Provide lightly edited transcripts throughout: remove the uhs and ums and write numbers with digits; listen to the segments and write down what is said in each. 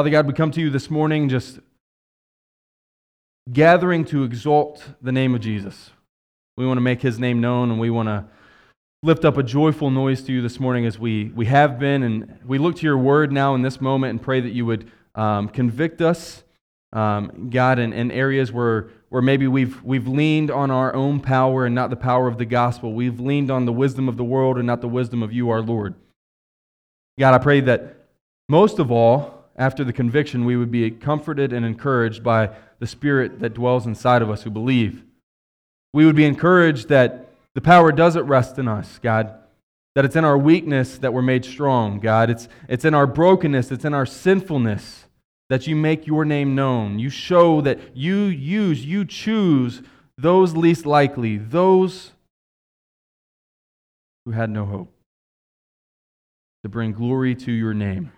Father God, we come to you this morning just gathering to exalt the name of Jesus. We want to make his name known, and we want to lift up a joyful noise to you this morning as we have been, and we look to your word now in this moment and pray that you would convict us, God, in areas where maybe we've leaned on our own power and not the power of the gospel. We've leaned on the wisdom of the world and not the wisdom of you, our Lord. God, I pray that most of all, after the conviction, we would be comforted and encouraged by the Spirit that dwells inside of us who believe. We would be encouraged that the power doesn't rest in us, God, that it's in our weakness that we're made strong, God. It's in our brokenness, it's in our sinfulness that you make your name known. You show that you choose those least likely, those who had no hope, to bring glory to your name.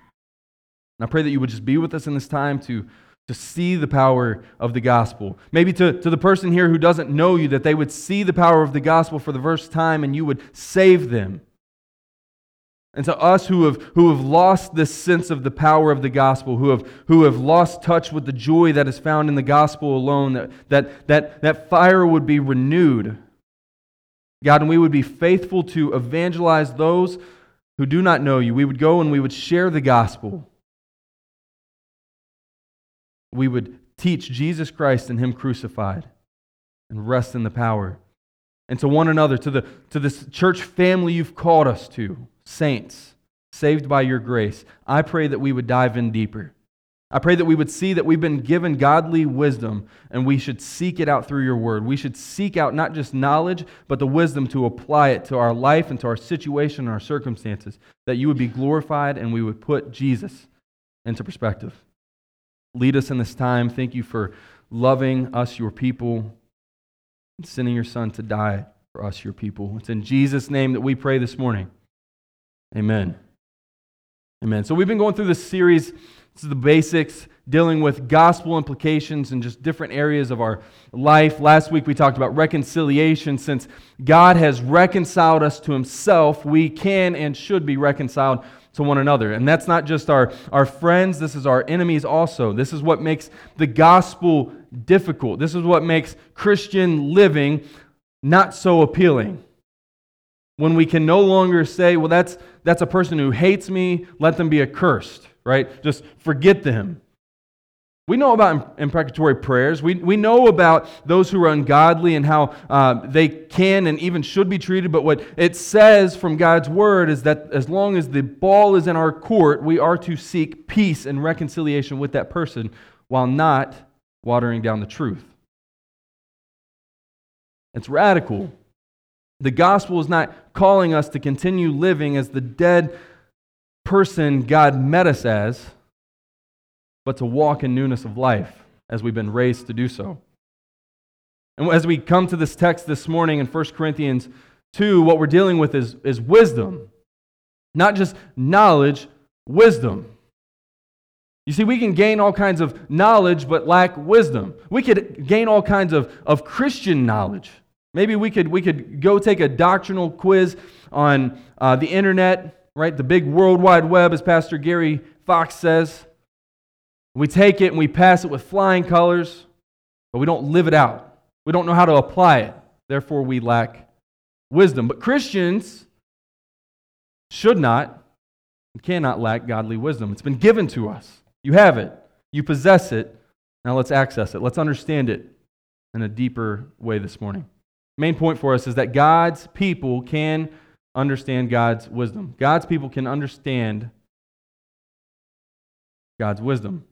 And I pray that you would just be with us in this time to see the power of the gospel. Maybe to the person here who doesn't know you, that they would see the power of the gospel for the first time and you would save them. And to us who have lost this sense of the power of the gospel, who have lost touch with the joy that is found in the gospel alone, that fire would be renewed. God, and we would be faithful to evangelize those who do not know you. We would go and we would share the gospel. We would teach Jesus Christ and Him crucified and rest in the power. And to one another, to this church family you've called us to, saints, saved by your grace, I pray that we would dive in deeper. I pray that we would see that we've been given godly wisdom and we should seek it out through your word. We should seek out not just knowledge, but the wisdom to apply it to our life and to our situation and our circumstances, that you would be glorified and we would put Jesus into perspective. Lead us in this time. Thank you for loving us, your people, and sending your Son to die for us, your people. It's in Jesus' name that we pray this morning. Amen. Amen. So we've been going through this series. This is the basics, dealing with gospel implications in just different areas of our life. Last week we talked about reconciliation. Since God has reconciled us to Himself, we can and should be reconciled to one another. And that's not just our friends, this is our enemies also. This is what makes the gospel difficult. This is what makes Christian living not so appealing. When we can no longer say, well, that's a person who hates me, let them be accursed. Right? Just forget them. We know about imprecatory prayers. We know about those who are ungodly and how they can and even should be treated, but what it says from God's Word is that as long as the ball is in our court, we are to seek peace and reconciliation with that person while not watering down the truth. It's radical. The gospel is not calling us to continue living as the dead person God met us as, but to walk in newness of life as we've been raised to do so. And as we come to this text this morning in 1 Corinthians 2, what we're dealing with is wisdom. Not just knowledge, wisdom. You see, we can gain all kinds of knowledge but lack wisdom. We could gain all kinds of Christian knowledge. Maybe we could go take a doctrinal quiz on the internet, right? The big World Wide Web, as Pastor Gary Fox says. We take it and we pass it with flying colors, but we don't live it out. We don't know how to apply it. Therefore, we lack wisdom. But Christians should not and cannot lack godly wisdom. It's been given to us. You have it. You possess it. Now let's access it. Let's understand it in a deeper way this morning. Main point for us is that God's people can understand God's wisdom. God's people can understand God's wisdom.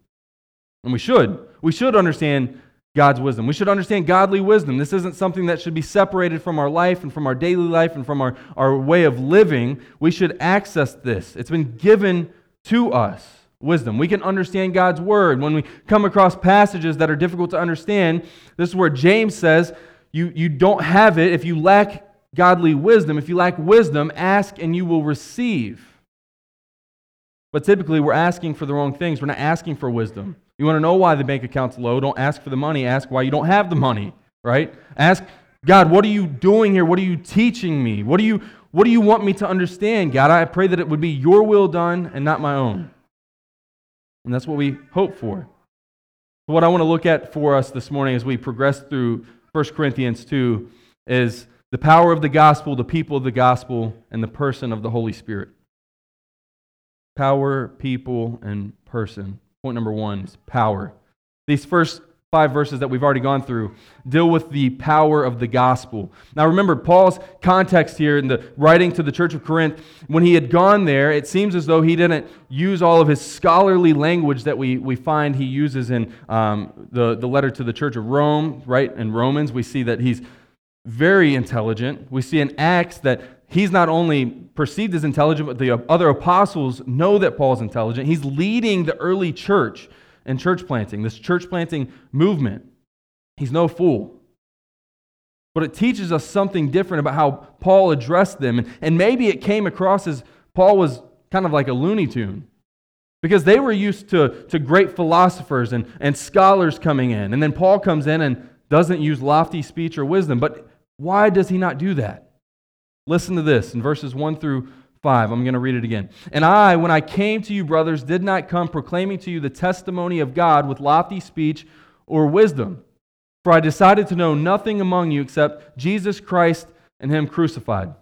And we should. We should understand God's wisdom. We should understand godly wisdom. This isn't something that should be separated from our life and from our daily life and from our way of living. We should access this. It's been given to us, wisdom. We can understand God's word. When we come across passages that are difficult to understand, this is where James says, you don't have it if you lack godly wisdom. If you lack wisdom, ask and you will receive. But typically, we're asking for the wrong things. We're not asking for wisdom. You want to know why the bank account's low? Don't ask for the money. Ask why you don't have the money, right? Ask, God, what are you doing here? What are you teaching me? What do you want me to understand, God? I pray that it would be your will done and not my own. And that's what we hope for. What I want to look at for us this morning as we progress through 1 Corinthians 2 is the power of the gospel, the people of the gospel, and the person of the Holy Spirit. Power, people, and person. Point number one is power. These first 5 verses that we've already gone through deal with the power of the gospel. Now remember, Paul's context here in the writing to the church of Corinth, when he had gone there, it seems as though he didn't use all of his scholarly language that we find he uses in the letter to the church of Rome, right? In Romans, we see that he's very intelligent. We see in Acts that he's not only perceived as intelligent, but the other apostles know that Paul's intelligent. He's leading the early church in church planting, this church planting movement. He's no fool. But it teaches us something different about how Paul addressed them. And maybe it came across as Paul was kind of like a Looney Tune. Because they were used to great philosophers and scholars coming in. And then Paul comes in and doesn't use lofty speech or wisdom. But why does he not do that? Listen to this in verses 1 through 5. I'm going to read it again. And I, when I came to you, brothers, did not come proclaiming to you the testimony of God with lofty speech or wisdom. For I decided to know nothing among you except Jesus Christ and Him crucified.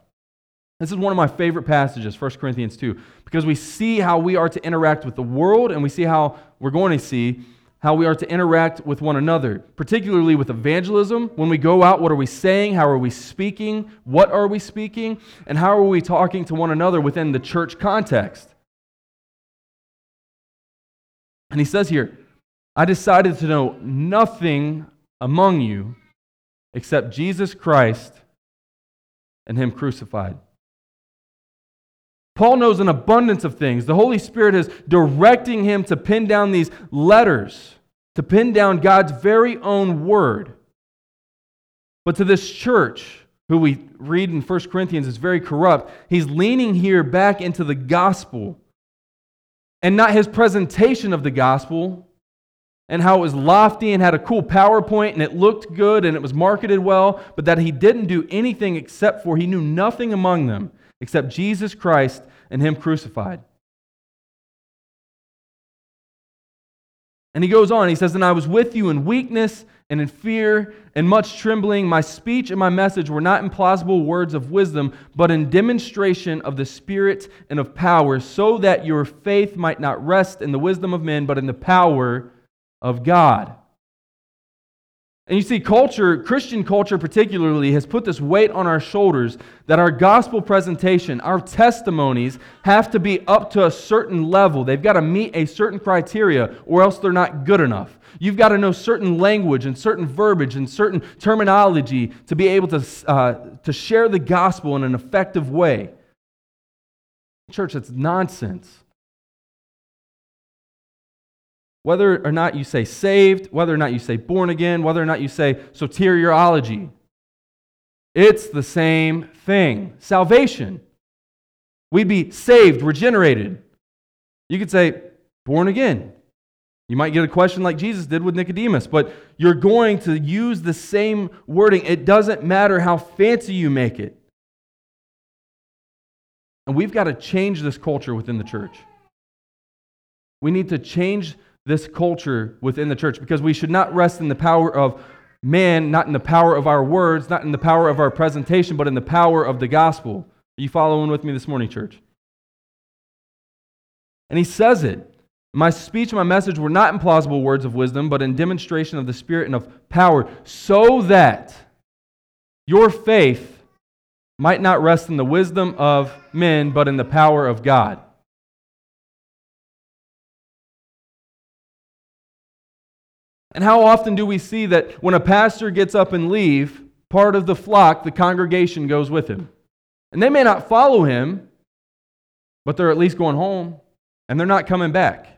This is one of my favorite passages, 1 Corinthians 2, because we see how we are to interact with the world, and we see how we're going to see how we are to interact with one another, particularly with evangelism. When we go out, what are we saying? How are we speaking? What are we speaking? And how are we talking to one another within the church context? And he says here, I decided to know nothing among you except Jesus Christ and Him crucified. Paul knows an abundance of things. The Holy Spirit is directing him to pin down these letters, to pin down God's very own word. But to this church, who we read in 1 Corinthians is very corrupt, he's leaning here back into the gospel and not his presentation of the gospel and how it was lofty and had a cool PowerPoint and it looked good and it was marketed well, but that he didn't do anything except for he knew nothing among them except Jesus Christ and Him crucified. And he goes on, he says, and I was with you in weakness and in fear and much trembling. My speech and my message were not in plausible words of wisdom, but in demonstration of the Spirit and of power, so that your faith might not rest in the wisdom of men, but in the power of God. And you see, culture, Christian culture particularly, has put this weight on our shoulders that our gospel presentation, our testimonies, have to be up to a certain level. They've got to meet a certain criteria or else they're not good enough. You've got to know certain language and certain verbiage and certain terminology to be able to share the gospel in an effective way. Church, that's nonsense. Whether or not you say saved, whether or not you say born again, whether or not you say soteriology, it's the same thing. Salvation. We'd be saved, regenerated. You could say born again. You might get a question like Jesus did with Nicodemus, but you're going to use the same wording. It doesn't matter how fancy you make it. And we've got to change this culture within the church. We need to change this culture within the church, because we should not rest in the power of man, not in the power of our words, not in the power of our presentation, but in the power of the gospel. Are you following with me this morning, church? And he says it. My speech and my message were not in plausible words of wisdom, but in demonstration of the Spirit and of power, so that your faith might not rest in the wisdom of men, but in the power of God. And how often do we see that when a pastor gets up and leaves, part of the flock, the congregation, goes with him? And they may not follow him, but they're at least going home, and they're not coming back.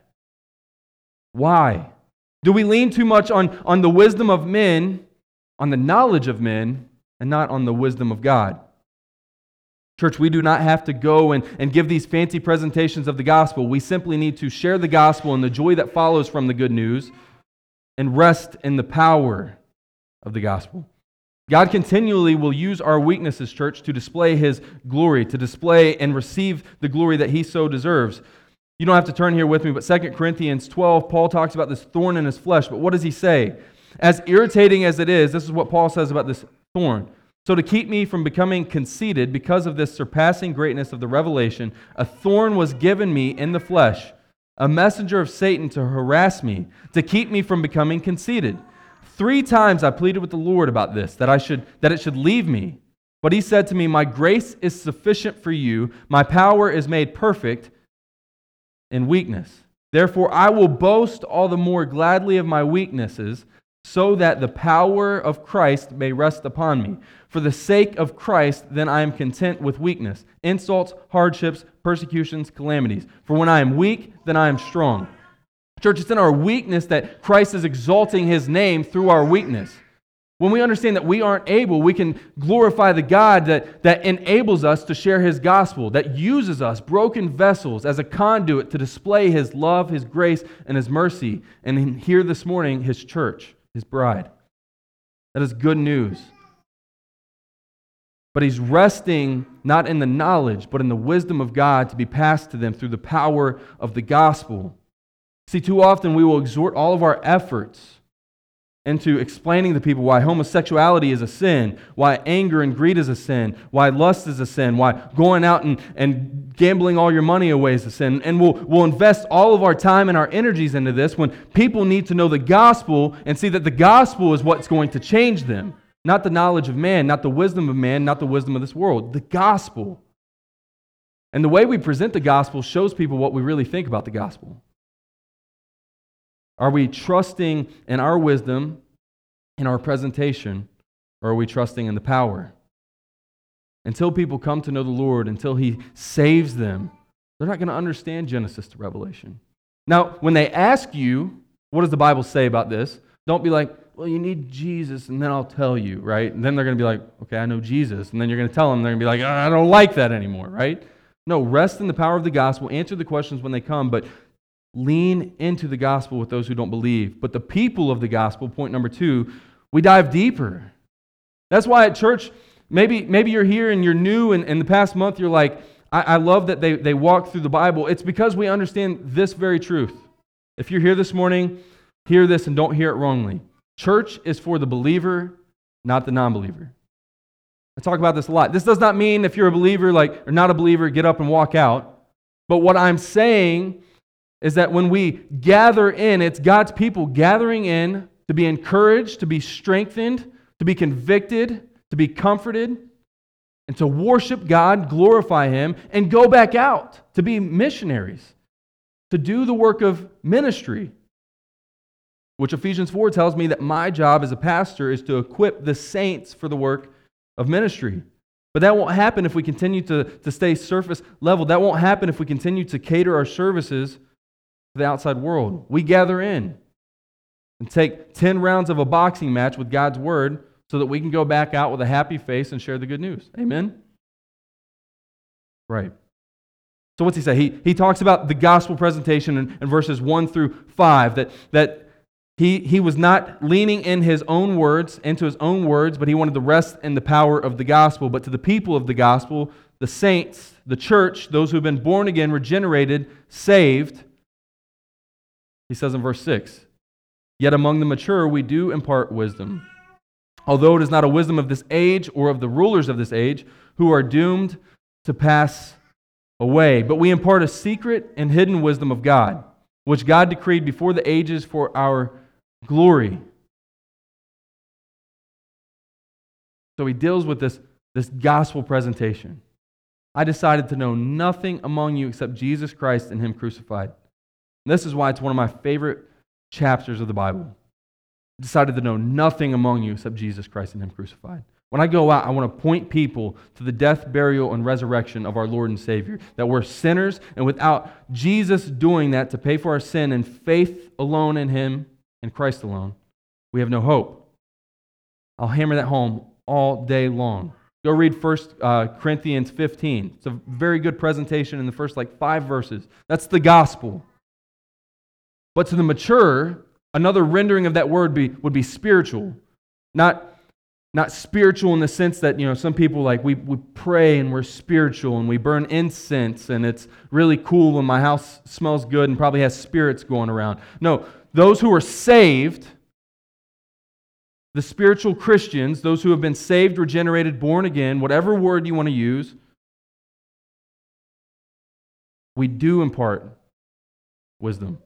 Why? Do we lean too much on the wisdom of men, on the knowledge of men, and not on the wisdom of God? Church, we do not have to go and give these fancy presentations of the gospel. We simply need to share the gospel and the joy that follows from the good news, and rest in the power of the gospel. God continually will use our weaknesses, church, to display His glory, to display and receive the glory that He so deserves. You don't have to turn here with me, but 2 Corinthians 12, Paul talks about this thorn in his flesh. But what does he say? As irritating as it is, this is what Paul says about this thorn. So to keep me from becoming conceited because of this surpassing greatness of the revelation, a thorn was given me in the flesh, a messenger of Satan to harass me, to keep me from becoming conceited. 3 times I pleaded with the Lord about this, that it should leave me. But he said to me, my grace is sufficient for you. My power is made perfect in weakness. Therefore, I will boast all the more gladly of my weaknesses, so that the power of Christ may rest upon me. For the sake of Christ, then I am content with weakness, insults, hardships, persecutions, calamities. For when I am weak, then I am strong. Church, it's in our weakness that Christ is exalting His name through our weakness. When we understand that we aren't able, we can glorify the God that enables us to share His gospel, that uses us, broken vessels, as a conduit to display His love, His grace, and His mercy. And here this morning, His church, His bride. That is good news. But He's resting not in the knowledge, but in the wisdom of God to be passed to them through the power of the gospel. See, too often we will exhort all of our efforts into explaining to people why homosexuality is a sin, why anger and greed is a sin, why lust is a sin, why going out and gambling all your money away is a sin. And we'll invest all of our time and our energies into this when people need to know the gospel and see that the gospel is what's going to change them. Not the knowledge of man, not the wisdom of man, not the wisdom of this world. The gospel. And the way we present the gospel shows people what we really think about the gospel. Are we trusting in our wisdom, in our presentation, or are we trusting in the power? Until people come to know the Lord, until He saves them, they're not going to understand Genesis to Revelation. Now, when they ask you, what does the Bible say about this? Don't be like, well, you need Jesus, and then I'll tell you, right? And then they're going to be like, okay, I know Jesus. And then you're going to tell them, they're going to be like, I don't like that anymore, right? No, rest in the power of the gospel. Answer the questions when they come, but lean into the gospel with those who don't believe. But the people of the gospel, point number 2, we dive deeper. That's why at church, maybe you're here and you're new, and in the past month you're like, I love that they walk through the Bible. It's because we understand this very truth. If you're here this morning, hear this and don't hear it wrongly. Church is for the believer, not the non-believer. I talk about this a lot. This does not mean if you're a believer, like, or not a believer, get up and walk out. But what I'm saying is that when we gather in, it's God's people gathering in to be encouraged, to be strengthened, to be convicted, to be comforted, and to worship God, glorify Him, and go back out to be missionaries, to do the work of ministry, which Ephesians 4 tells me that my job as a pastor is to equip the saints for the work of ministry. But that won't happen if we continue to stay surface level. That won't happen if we continue to cater our services the outside world. We gather in and take 10 rounds of a boxing match with God's Word so that we can go back out with a happy face and share the good news. Amen? Right. So what's he say? He talks about the gospel presentation in verses 1 through 5, that he was not leaning into his own words, but he wanted to rest in the power of the gospel. But to the people of the gospel, the saints, the church, those who have been born again, regenerated, saved, he says in verse 6, yet among the mature we do impart wisdom, although it is not a wisdom of this age or of the rulers of this age who are doomed to pass away. But we impart a secret and hidden wisdom of God, which God decreed before the ages for our glory. So he deals with this gospel presentation. I decided to know nothing among you except Jesus Christ and Him crucified. This is why it's one of my favorite chapters of the Bible. I decided to know nothing among you except Jesus Christ and Him crucified. When I go out, I want to point people to the death, burial, and resurrection of our Lord and Savior, that we're sinners, and without Jesus doing that to pay for our sin and faith alone in Him and Christ alone, we have no hope. I'll hammer that home all day long. Go read 1 Corinthians 15. It's a very good presentation in the first 5 verses. That's the gospel. But to the mature, another rendering of that word would be spiritual. Not Not spiritual in the sense that, you know, some people like we pray and we're spiritual and we burn incense and it's really cool when my house smells good and probably has spirits going around. No, those who are saved, the spiritual Christians, those who have been saved, regenerated, born again, whatever word you want to use, we do impart wisdom.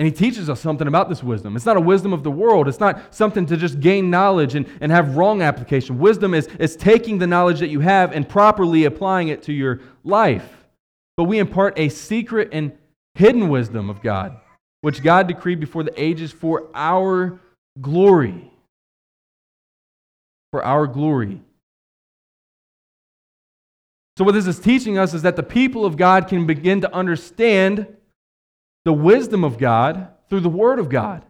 And he teaches us something about this wisdom. It's not a wisdom of the world. It's not something to just gain knowledge and have wrong application. Wisdom is taking the knowledge that you have and properly applying it to your life. But we impart a secret and hidden wisdom of God, which God decreed before the ages for our glory. For our glory. So what this is teaching us is that the people of God can begin to understand the wisdom of God through the Word of God.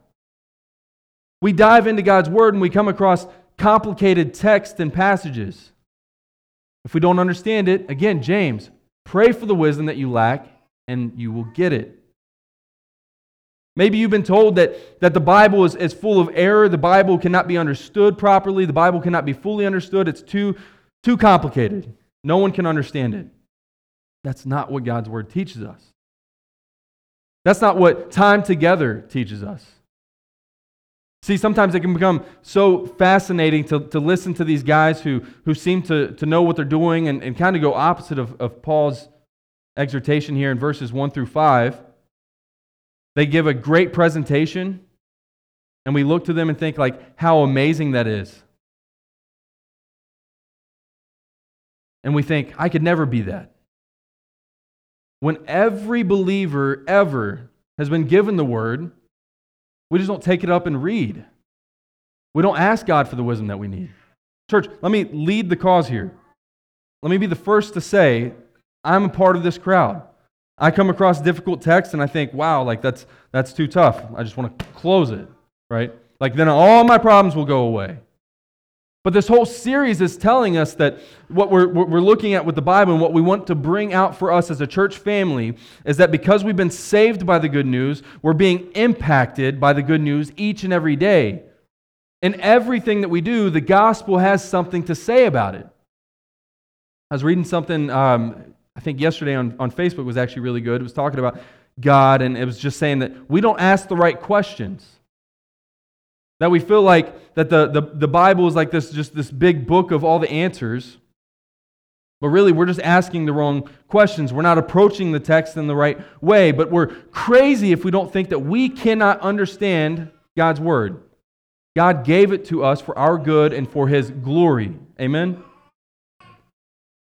We dive into God's Word and we come across complicated texts and passages. If we don't understand it, again, James, pray for the wisdom that you lack and you will get it. Maybe you've been told that the Bible is full of error, the Bible cannot be understood properly, the Bible cannot be fully understood, it's too complicated. No one can understand it. That's not what God's Word teaches us. That's not what time together teaches us. See, sometimes it can become so fascinating to listen to these guys who seem to know what they're doing and kind of go opposite of Paul's exhortation here in verses 1 through 5. They give a great presentation, and we look to them and think, like, how amazing that is. And we think, I could never be that. When every believer ever has been given the Word, we just don't take it up and read. We don't ask God for the wisdom that we need. Church, let me lead the cause here. Let me be the first to say, I'm a part of this crowd. I come across difficult texts and I think, wow, like that's too tough. I just want to close it, right? Like then all my problems will go away. But this whole series is telling us that what we're looking at with the Bible and what we want to bring out for us as a church family is that because we've been saved by the good news, we're being impacted by the good news each and every day. In everything that we do, the gospel has something to say about it. I was reading something, I think yesterday on Facebook was actually really good. It was talking about God, and it was just saying that we don't ask the right questions. That we feel like that the Bible is like this, just this big book of all the answers. But really, we're just asking the wrong questions. We're not approaching the text in the right way. But we're crazy if we don't think that we cannot understand God's Word. God gave it to us for our good and for His glory. Amen?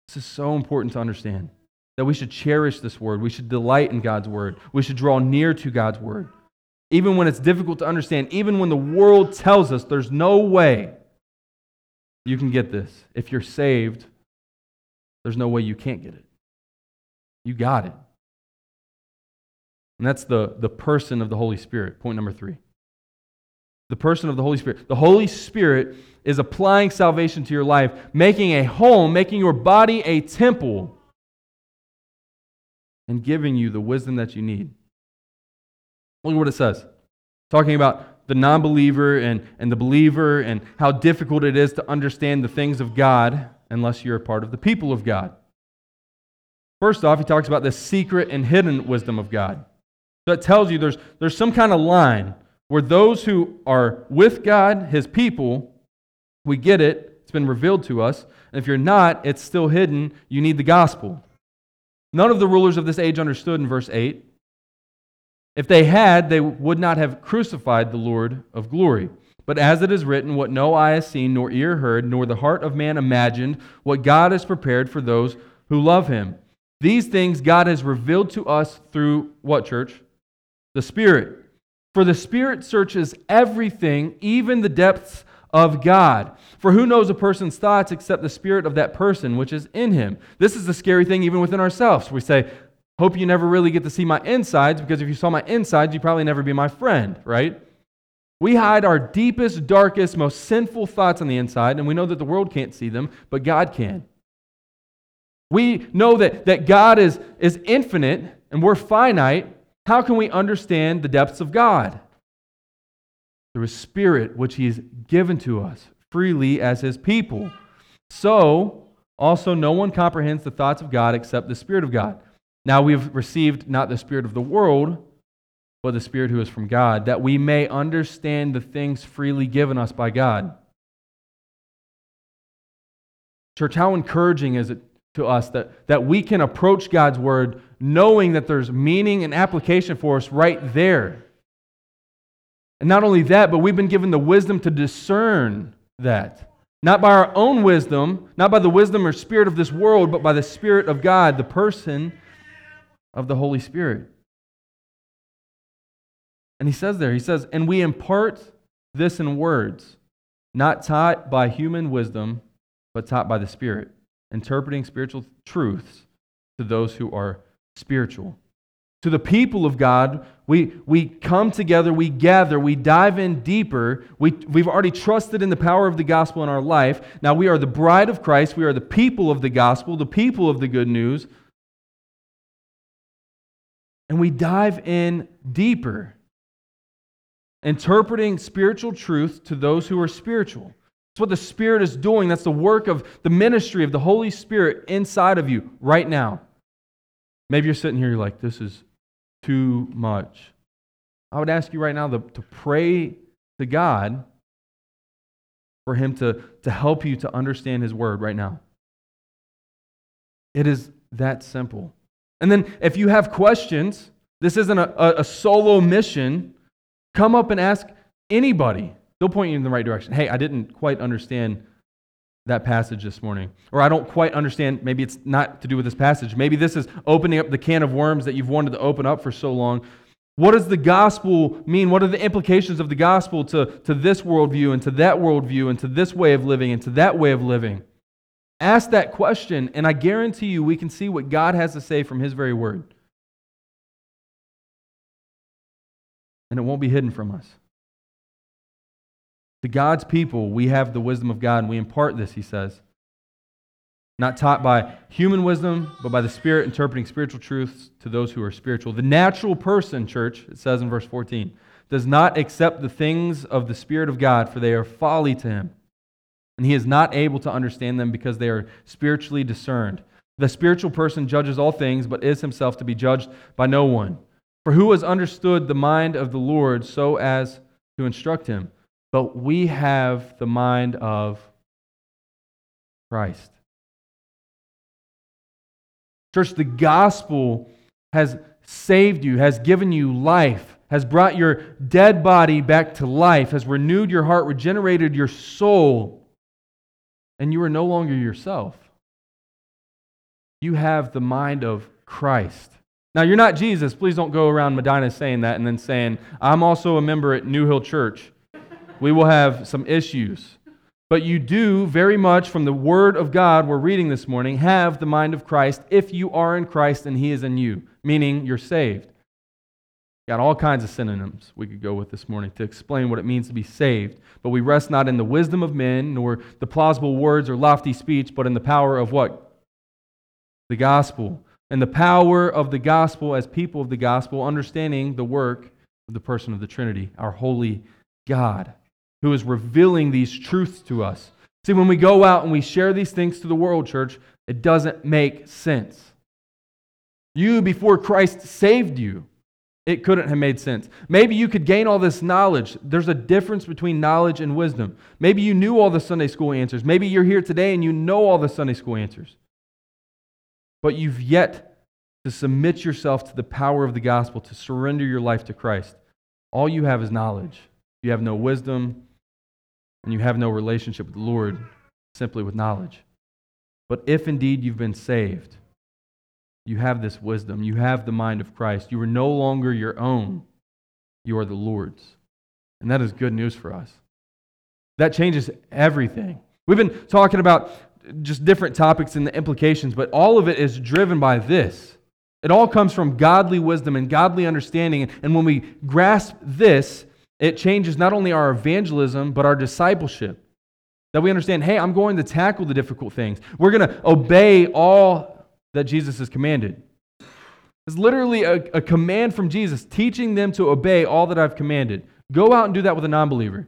This is so important to understand. That we should cherish this Word. We should delight in God's Word. We should draw near to God's Word. Even when it's difficult to understand, even when the world tells us there's no way you can get this. If you're saved, there's no way you can't get it. You got it. And that's the person of the Holy Spirit, point number 3. The person of the Holy Spirit. The Holy Spirit is applying salvation to your life, making a home, making your body a temple, and giving you the wisdom that you need. Look at what it says. Talking about the non-believer and the believer and how difficult it is to understand the things of God unless you're a part of the people of God. First off, he talks about the secret and hidden wisdom of God. So it tells you there's some kind of line where those who are with God, His people, we get it. It's been revealed to us. And if you're not, it's still hidden. You need the gospel. None of the rulers of this age understood in verse 8. If they had, they would not have crucified the Lord of glory. But as it is written, what no eye has seen, nor ear heard, nor the heart of man imagined, what God has prepared for those who love Him. These things God has revealed to us through what, church? The Spirit. For the Spirit searches everything, even the depths of God. For who knows a person's thoughts except the spirit of that person which is in him? This is the scary thing even within ourselves. We say, hope you never really get to see my insides, because if you saw my insides, you'd probably never be my friend, right? We hide our deepest, darkest, most sinful thoughts on the inside, and we know that the world can't see them, but God can. We know that God is infinite, and we're finite. How can we understand the depths of God? through His Spirit, which He has given to us freely as His people. So, also no one comprehends the thoughts of God except the Spirit of God. Now we've received not the Spirit of the world, but the Spirit who is from God, that we may understand the things freely given us by God. Church, how encouraging is it to us that we can approach God's Word knowing that there's meaning and application for us right there. And not only that, but we've been given the wisdom to discern that. Not by our own wisdom, not by the wisdom or spirit of this world, but by the Spirit of God, the person of the Holy Spirit. And he says, and we impart this in words, not taught by human wisdom, but taught by the Spirit, interpreting spiritual truths to those who are spiritual. To the people of God, we come together, we gather, we dive in deeper. We've already trusted in the power of the gospel in our life. Now we are the bride of Christ. We are the people of the gospel, the people of the good news. And we dive in deeper, interpreting spiritual truth to those who are spiritual. That's what the Spirit is doing. That's the work of the ministry of the Holy Spirit inside of you right now. Maybe you're sitting here, you're like, this is too much. I would ask you right now to pray to God for Him to help you to understand His Word right now. It is that simple. And then if you have questions, this isn't a solo mission. Come up and ask anybody. They'll point you in the right direction. Hey, I didn't quite understand that passage this morning. Or I don't quite understand, maybe it's not to do with this passage. Maybe this is opening up the can of worms that you've wanted to open up for so long. What does the gospel mean? What are the implications of the gospel to this worldview and to that worldview and to this way of living and to that way of living? Ask that question, and I guarantee you we can see what God has to say from His very Word. And it won't be hidden from us. To God's people, we have the wisdom of God, and we impart this, he says. Not taught by human wisdom, but by the Spirit, interpreting spiritual truths to those who are spiritual. The natural person, church, it says in verse 14, does not accept the things of the Spirit of God, for they are folly to him. And he is not able to understand them because they are spiritually discerned. The spiritual person judges all things, but is himself to be judged by no one. For who has understood the mind of the Lord so as to instruct him? But we have the mind of Christ. Church, the gospel has saved you, has given you life, has brought your dead body back to life, has renewed your heart, regenerated your soul, and you are no longer yourself. You have the mind of Christ. Now, you're not Jesus. Please don't go around Medina saying that and then saying, I'm also a member at New Hill Church. We will have some issues. But you do very much, from the Word of God we're reading this morning, have the mind of Christ if you are in Christ and He is in you, meaning you're saved. Got all kinds of synonyms we could go with this morning to explain what it means to be saved. But we rest not in the wisdom of men, nor the plausible words or lofty speech, but in the power of what? The gospel. And the power of the gospel as people of the gospel, understanding the work of the person of the Trinity, our holy God, who is revealing these truths to us. See, when we go out and we share these things to the world, church, it doesn't make sense. You, before Christ saved you, it couldn't have made sense. Maybe you could gain all this knowledge. There's a difference between knowledge and wisdom. Maybe you knew all the Sunday school answers. Maybe you're here today and you know all the Sunday school answers. But you've yet to submit yourself to the power of the gospel, to surrender your life to Christ. All you have is knowledge. You have no wisdom. And you have no relationship with the Lord, simply with knowledge. But if indeed you've been saved, you have this wisdom. You have the mind of Christ. You are no longer your own. You are the Lord's. And that is good news for us. That changes everything. We've been talking about just different topics and the implications, but all of it is driven by this. It all comes from godly wisdom and godly understanding. And when we grasp this, it changes not only our evangelism, but our discipleship. That we understand, hey, I'm going to tackle the difficult things. We're going to obey all that Jesus has commanded. It's literally a command from Jesus, teaching them to obey all that I've commanded. Go out and do that with a non-believer.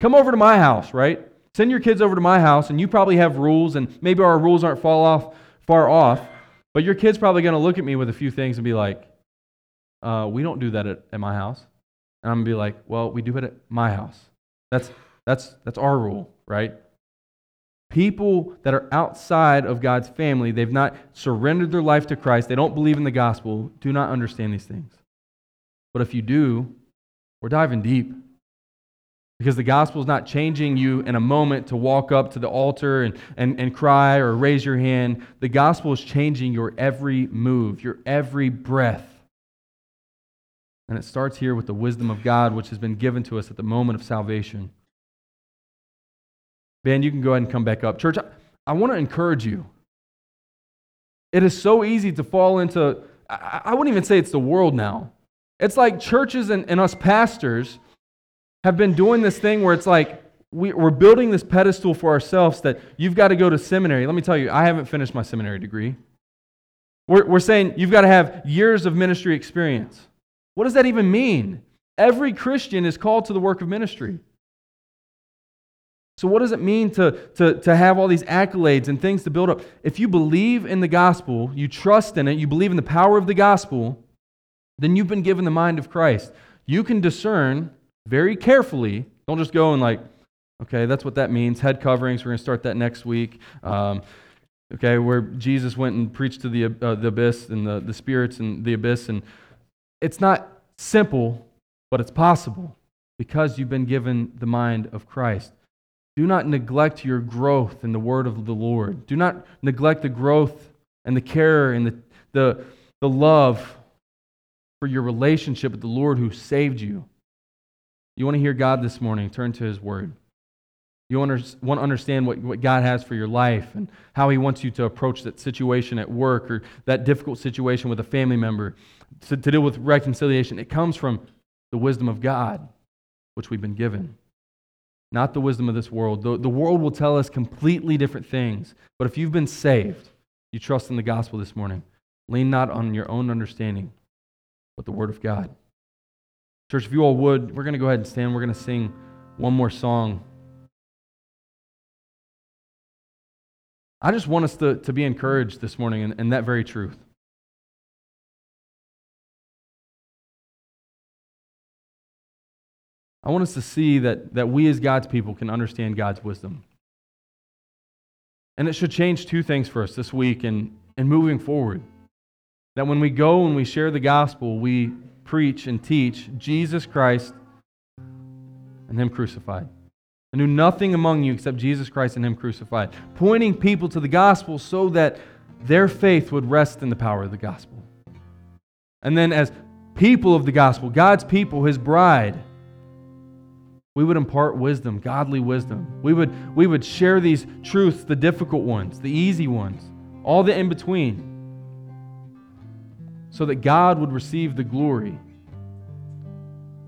Come over to my house, right? Send your kids over to my house, and you probably have rules, and maybe our rules aren't far off, but your kid's probably going to look at me with a few things and be like, we don't do that at my house. And I'm going to be like, well, we do it at my house. That's our rule, right? People that are outside of God's family, they've not surrendered their life to Christ, they don't believe in the gospel, do not understand these things. But if you do, we're diving deep. Because the gospel is not changing you in a moment to walk up to the altar and cry or raise your hand. The gospel is changing your every move, your every breath. And it starts here with the wisdom of God, which has been given to us at the moment of salvation. Ben, you can go ahead and come back up. Church, I want to encourage you. It is so easy to fall into, I wouldn't even say it's the world now. It's like churches and us pastors have been doing this thing where it's like we're building this pedestal for ourselves that you've got to go to seminary. Let me tell you, I haven't finished my seminary degree. We're saying you've got to have years of ministry experience. What does that even mean? Every Christian is called to the work of ministry. So what does it mean to have all these accolades and things to build up? If you believe in the gospel, you trust in it, you believe in the power of the gospel, then you've been given the mind of Christ. You can discern very carefully. Don't just go and like, okay, that's what that means. Head coverings, we're going to start that next week. Okay, where Jesus went and preached to the abyss and the spirits and the abyss. And it's not simple, but it's possible because you've been given the mind of Christ. Do not neglect your growth in the word of the Lord. Do not neglect the growth and the care and the love for your relationship with the Lord who saved you. You want to hear God this morning, turn to His Word. You want to understand what God has for your life and how He wants you to approach that situation at work or that difficult situation with a family member to deal with reconciliation. It comes from the wisdom of God, which we've been given. Not the wisdom of this world. The world will tell us completely different things. But if you've been saved, you trust in the gospel this morning. Lean not on your own understanding, but the Word of God. Church, if you all would, we're going to go ahead and stand. We're going to sing one more song. I just want us to be encouraged this morning in that very truth. I want us to see that we as God's people can understand God's wisdom. And it should change two things for us this week and moving forward. That when we go and we share the gospel, we preach and teach Jesus Christ and Him crucified. And do nothing among you except Jesus Christ and Him crucified. Pointing people to the gospel so that their faith would rest in the power of the gospel. And then as people of the gospel, God's people, His bride, we would impart wisdom, godly wisdom. We would share these truths, the difficult ones, the easy ones, all the in-between, so that God would receive the glory.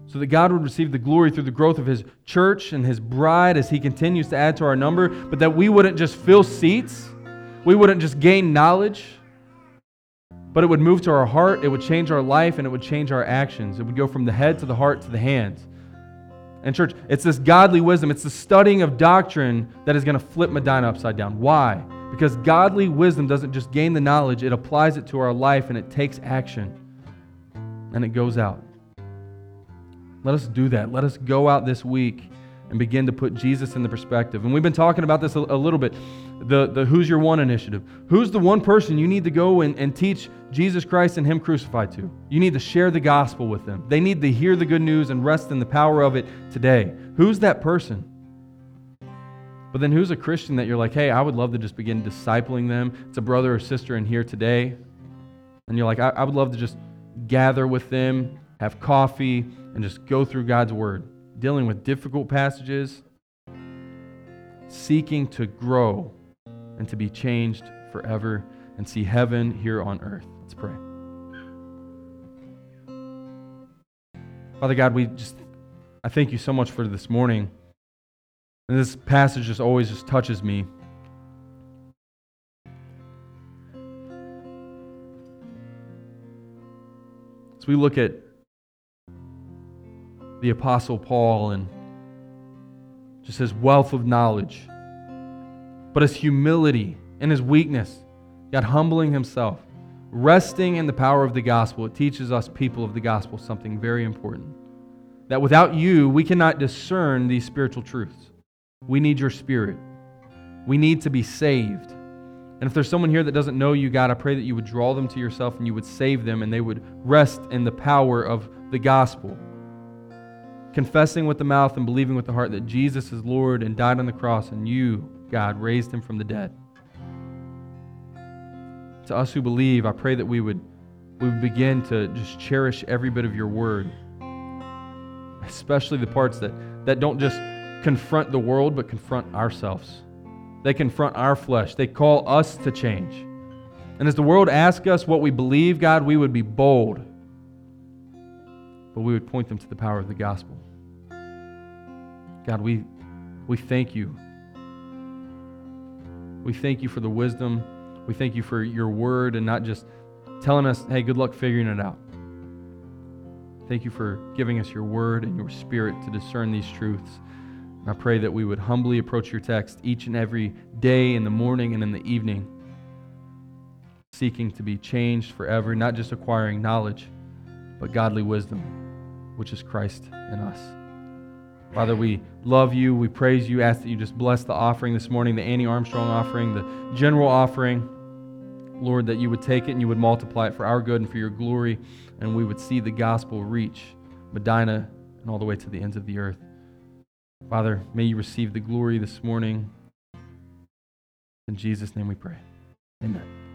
So that God would receive the glory through the growth of His church and His bride as He continues to add to our number, but that we wouldn't just fill seats, we wouldn't just gain knowledge, but it would move to our heart, it would change our life, and it would change our actions. It would go from the head to the heart to the hands. And church, it's this godly wisdom, it's the studying of doctrine that is going to flip Medina upside down. Why? Because godly wisdom doesn't just gain the knowledge, it applies it to our life and it takes action. And it goes out. Let us do that. Let us go out this week and begin to put Jesus in the perspective. And we've been talking about this a little bit, the Who's Your One initiative. Who's the one person you need to go and teach Jesus Christ and Him crucified to? You need to share the gospel with them. They need to hear the good news and rest in the power of it today. Who's that person? But then who's a Christian that you're like, hey, I would love to just begin discipling them. It's a brother or sister in here today. And you're like, I would love to just gather with them, have coffee, and just go through God's Word. Dealing with difficult passages, seeking to grow and to be changed forever and see heaven here on earth. Let's pray. Father God, I thank You so much for this morning. And this passage just always just touches me. As we look at the Apostle Paul and just his wealth of knowledge. But his humility and his weakness, yet humbling himself, resting in the power of the gospel, it teaches us, people of the gospel, something very important. That without you, we cannot discern these spiritual truths. We need your Spirit. We need to be saved. And if there's someone here that doesn't know you, God, I pray that you would draw them to yourself and you would save them and they would rest in the power of the gospel, confessing with the mouth and believing with the heart that Jesus is Lord and died on the cross and you, God, raised him from the dead. To us who believe, I pray that we would begin to just cherish every bit of your word, especially the parts that don't just confront the world, but confront ourselves. They confront our flesh. They call us to change. And as the world asks us what we believe, God, we would be bold. But we would point them to the power of the gospel. God, we thank you. We thank you for the wisdom. We thank you for your word and not just telling us, hey, good luck figuring it out. Thank you for giving us your word and your Spirit to discern these truths. I pray that we would humbly approach your text each and every day, in the morning and in the evening, seeking to be changed forever, not just acquiring knowledge, but godly wisdom, which is Christ in us. Father, we love you, we praise you, ask that you just bless the offering this morning, the Annie Armstrong offering, the general offering. Lord, that you would take it and you would multiply it for our good and for your glory, and we would see the gospel reach Medina and all the way to the ends of the earth. Father, may you receive the glory this morning. In Jesus' name we pray. Amen.